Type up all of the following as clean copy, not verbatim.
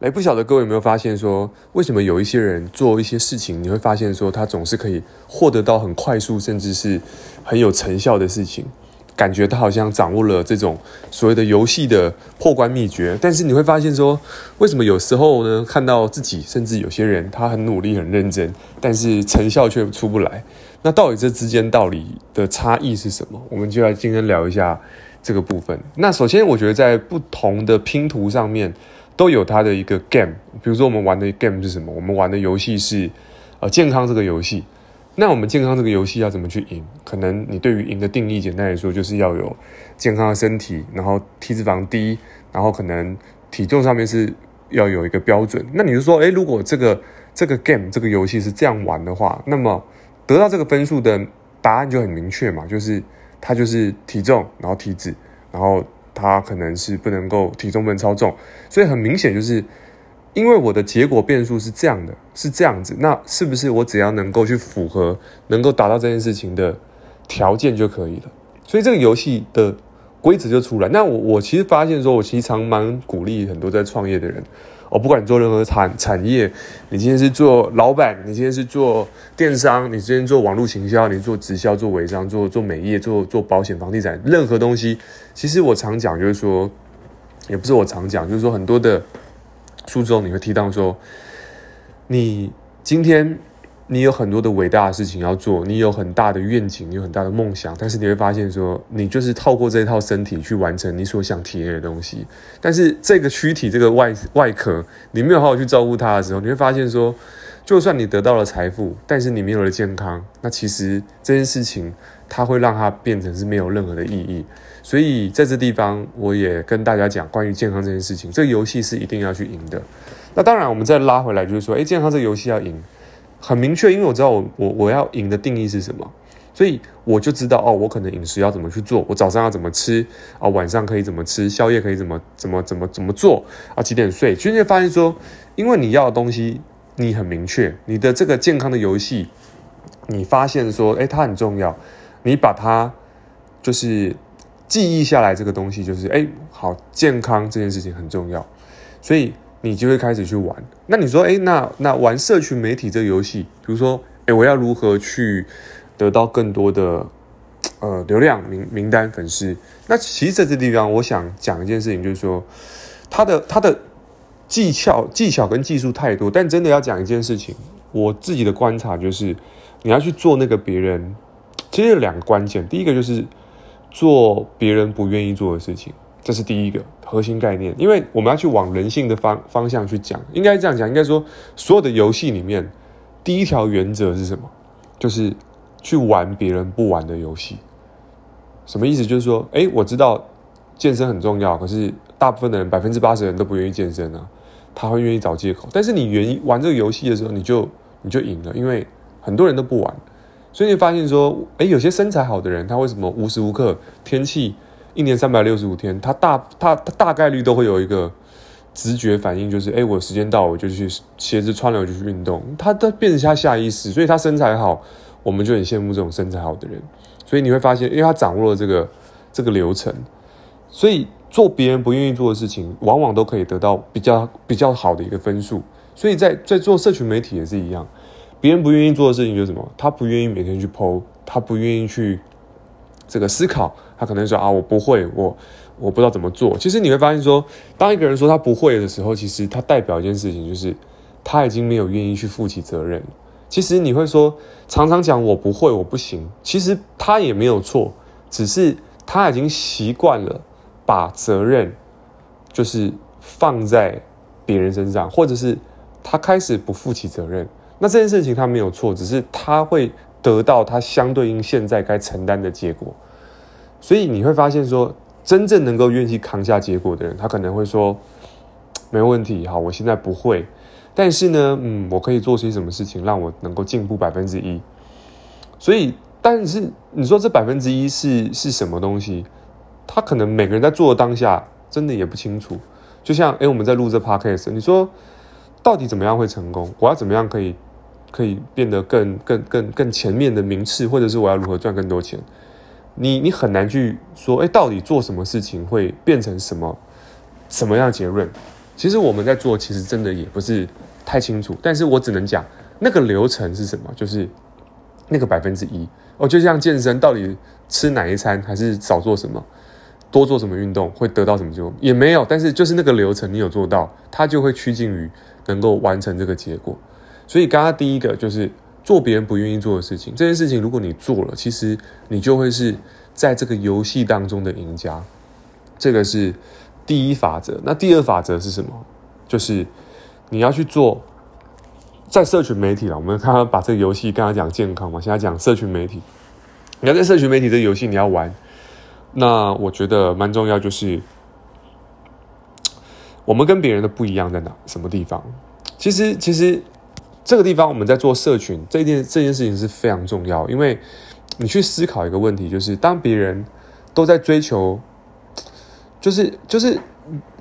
来，不晓得各位有没有发现说，为什么有一些人做一些事情，你会发现说他总是可以获得到很快速，甚至是很有成效的事情，感觉他好像掌握了这种所谓的游戏的破关秘诀。但是你会发现说，为什么有时候呢，看到自己甚至有些人他很努力很认真，但是成效却出不来。那到底这之间道理的差异是什么？我们就来今天聊一下这个部分。那首先我觉得在不同的拼图上面都有它的一个 game， 比如说我们玩的 game 是什么？我们玩的游戏是健康这个游戏。那我们健康这个游戏要怎么去赢？可能你对于赢的定义简单来说就是要有健康的身体，然后体脂肪低，然后可能体重上面是要有一个标准。那你就说，如果这个 game 这个游戏是这样玩的话，那么得到这个分数的答案就很明确嘛，就是它就是体重，然后体脂，然后它可能是不能够体重不能超重，所以很明显就是因为我的结果变数是这样的，是这样子，那是不是我只要能够去符合，能够达到这件事情的条件就可以了？所以这个游戏的规则就出来。那我其实发现说，我其实常蛮鼓励很多在创业的人，不管你做任何产业，你今天是做老板，你今天是做电商，你今天做网络行销，你做直销，做微商，做美业，做保险、房地产，任何东西，其实我常讲就是说，也不是我常讲，就是说很多的书中你会提到说，你今天你有很多的伟大的事情要做，你有很大的愿景，你有很大的梦想，但是你会发现说，你就是透过这套身体去完成你所想体验的东西。但是这个躯体，这个外壳，你没有好好去照顾它的时候，你会发现说，就算你得到了财富，但是你没有了健康，那其实这件事情它会让它变成是没有任何的意义。所以在这地方，我也跟大家讲关于健康这件事情，这个游戏是一定要去赢的。那当然，我们再拉回来就是说，健康这个游戏要赢。很明确，因为我知道我要赢的定义是什么，所以我就知道我可能饮食要怎么去做，我早上要怎么吃晚上可以怎么吃，宵夜可以怎么做几点睡。其实你会发现说，因为你要的东西你很明确，你的这个健康的游戏，你发现说，它很重要，你把它就是记忆下来，这个东西就是好，健康这件事情很重要，所以你就会开始去玩。那你说那玩社群媒体这个游戏，比如说我要如何去得到更多的流量、名单、粉丝。那其实在这地方我想讲一件事情，就是说它的技巧跟技术太多，但真的要讲一件事情，我自己的观察就是，你要去做那个别人，其实有两个关键。第一个就是做别人不愿意做的事情，这是第一个核心概念。因为我们要去往人性的方向去讲，应该这样讲，应该说所有的游戏里面第一条原则是什么？就是去玩别人不玩的游戏。什么意思？就是说我知道健身很重要，可是大部分的人 80% 的人都不愿意健身啊，他会愿意找借口。但是你愿意玩这个游戏的时候，你就赢了，因为很多人都不玩。所以你发现说有些身材好的人，他为什么无时无刻天气一年365天，他大概率都会有一个直觉反应，就是我时间到我就去，鞋子穿了我就去运动，他变成他下意识。所以他身材好，我们就很羡慕这种身材好的人。所以你会发现，因为他掌握了这个流程，所以做别人不愿意做的事情，往往都可以得到比较好的一个分数。所以在做社群媒体也是一样，别人不愿意做的事情就是什么？他不愿意每天去 po， 他不愿意去这个思考，他可能说我不会，我不知道怎么做。其实你会发现说，当一个人说他不会的时候，其实他代表一件事情，就是他已经没有愿意去负起责任。其实你会说，常常讲我不会，我不行，其实他也没有错，只是他已经习惯了把责任就是放在别人身上，或者是他开始不负起责任。那这件事情他没有错，只是他会得到他相对应现在该承担的结果。所以你会发现说，真正能够愿意扛下结果的人，他可能会说没问题，好，我现在不会，但是呢我可以做些什么事情让我能够进步 1%。 所以但是你说这 1% 是什么东西，他可能每个人在做的当下真的也不清楚。就像我们在录这 podcast， 你说到底怎么样会成功，我要怎么样可以变得更前面的名次，或者是我要如何赚更多钱？你很难去说，到底做什么事情会变成什么样的结论？其实我们在做，其实真的也不是太清楚，但是我只能讲那个流程是什么，就是那个1%哦，就像健身到底吃哪一餐还是少做什么，多做什么运动会得到什么结果也没有，但是就是那个流程你有做到，它就会趋近于能够完成这个结果。所以刚刚第一个就是做别人不愿意做的事情，这件事情如果你做了，其实你就会是在这个游戏当中的赢家，这个是第一法则。那第二法则是什么？就是你要去做在社群媒体啦，我们刚刚把这个游戏刚刚讲健康嘛，现在讲社群媒体，你要在社群媒体这个游戏你要玩，那我觉得蛮重要，就是我们跟别人的不一样在哪什么地方？其实这个地方我们在做社群这件事情是非常重要，因为你去思考一个问题，就是当别人都在追求，就是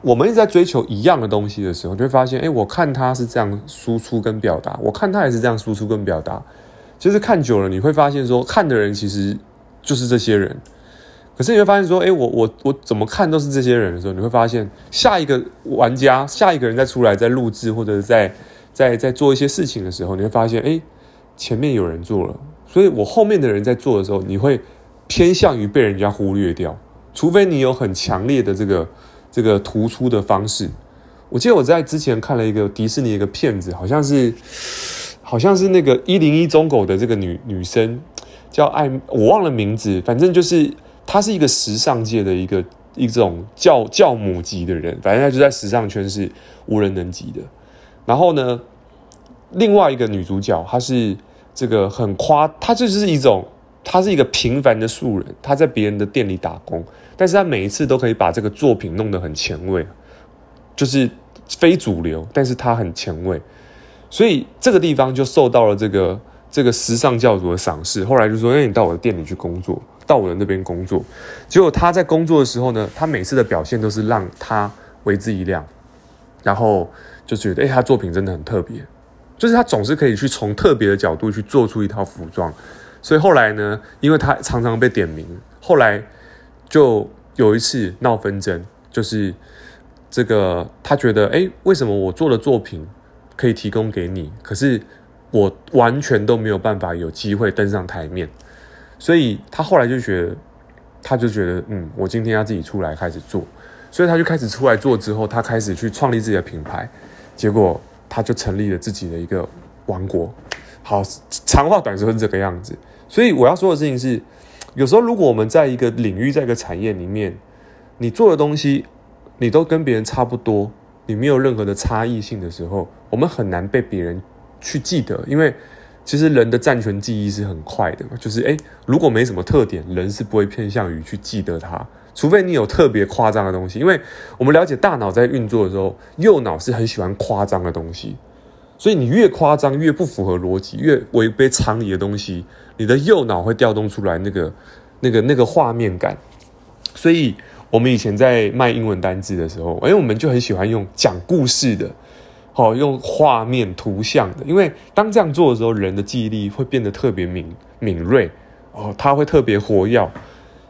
我们一直在追求一样的东西的时候，你会发现，哎，我看他是这样输出跟表达，我看他也是这样输出跟表达。其实看久了，你会发现说，看的人其实就是这些人。可是你会发现说，哎，我怎么看都是这些人的时候，你会发现下一个玩家，下一个人再出来再录制或者在做一些事情的时候，你会发现，哎，前面有人做了，所以我后面的人在做的时候，你会偏向于被人家忽略掉，除非你有很强烈的这个突出的方式。我记得我在之前看了一个迪士尼一个片子，好像是那个101忠狗的这个女生叫艾，我忘了名字，反正就是她是一个时尚界的一种教母级的人，反正她就在时尚圈是无人能及的。然后呢，另外一个女主角，她是这个她就是一种，她是一个平凡的素人，她在别人的店里打工，但是她每一次都可以把这个作品弄得很前卫，就是非主流，但是她很前卫，所以这个地方就受到了这个时尚教主的赏识。后来就说：“哎，你到我的店里去工作，到我的那边工作。”结果她在工作的时候呢，她每次的表现都是让她为之一亮，然后就觉得，哎，他作品真的很特别，就是他总是可以去从特别的角度去做出一套服装。所以后来呢，因为他常常被点名，后来就有一次闹纷争，就是这个他觉得，哎，为什么我做的作品可以提供给你，可是我完全都没有办法有机会登上台面？所以他后来就觉得，我今天要自己出来开始做。所以他就开始出来做之后，他开始去创立自己的品牌，结果他就成立了自己的一个王国。好，长话短说是这个样子。所以我要说的事情是，有时候如果我们在一个领域、在一个产业里面，你做的东西你都跟别人差不多，你没有任何的差异性的时候，我们很难被别人去记得，因为其实人的占全记忆是很快的，就是如果没什么特点，人是不会偏向于去记得它。除非你有特别夸张的东西，因为我们了解大脑在运作的时候，右脑是很喜欢夸张的东西，所以你越夸张、越不符合逻辑、越违背常理的东西，你的右脑会调动出来那个画面感。所以我们以前在卖英文单字的时候，我们就很喜欢用讲故事的，用画面、图像的，因为当这样做的时候，人的记忆力会变得特别敏锐，它会特别活跃。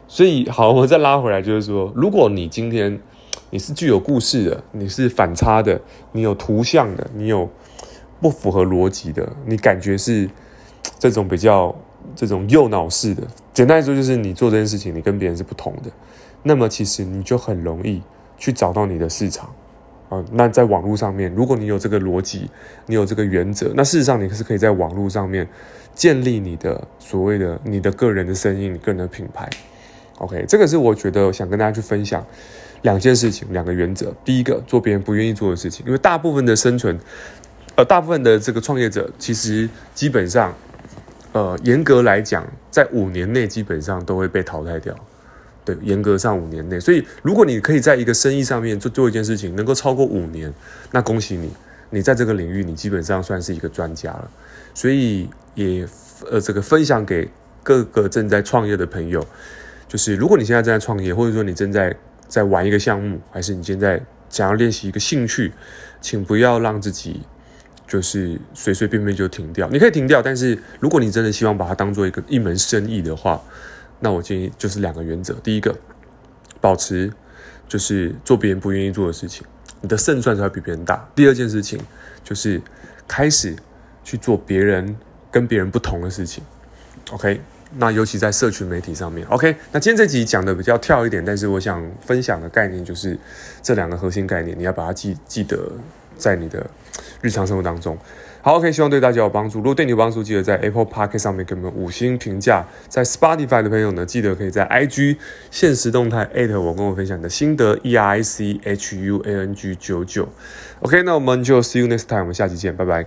所以好，我再拉回来，就是说，如果你今天你是具有故事的，你是反差的，你有图像的，你有不符合逻辑的，你感觉是这种比较这种右脑式的，简单来说就是你做这件事情你跟别人是不同的，那么其实你就很容易去找到你的市场啊。那在网络上面，如果你有这个逻辑，你有这个原则，那事实上你是可以在网络上面建立你的所谓的你的个人的声音，你个人的品牌。OK， 这个是我觉得想跟大家去分享两件事情、两个原则。第一个，做别人不愿意做的事情，因为大部分的这个创业者，其实基本上，严格来讲，在5年内基本上都会被淘汰掉。对，严格上5年内，所以如果你可以在一个生意上面做一件事情，能够超过5年，那恭喜你，你在这个领域你基本上算是一个专家了。所以也这个分享给各个正在创业的朋友。就是如果你现在正在创业，或者说你正在玩一个项目，还是你现在想要练习一个兴趣，请不要让自己就是随随便便就停掉。你可以停掉，但是如果你真的希望把它当做一门生意的话，那我建议就是2个原则：第一个，保持就是做别人不愿意做的事情；你的胜算才会比别人大。第二件事情就是开始去做别人跟别人不同的事情。OK， 那尤其在社群媒体上面。OK， 那今天这集讲的比较跳一点，但是我想分享的概念就是这两个核心概念，你要把它记得在你的日常生活当中。好 ，OK， 希望对大家有帮助。如果对你有帮助，记得在 Apple Podcast 上面给我们5星评价。在 Spotify 的朋友呢，记得可以在 IG 限时动态 @ 我，跟我分享你的心得 ERICHUANG99。OK， 那我们就 see you next time， 我们下期见，拜拜。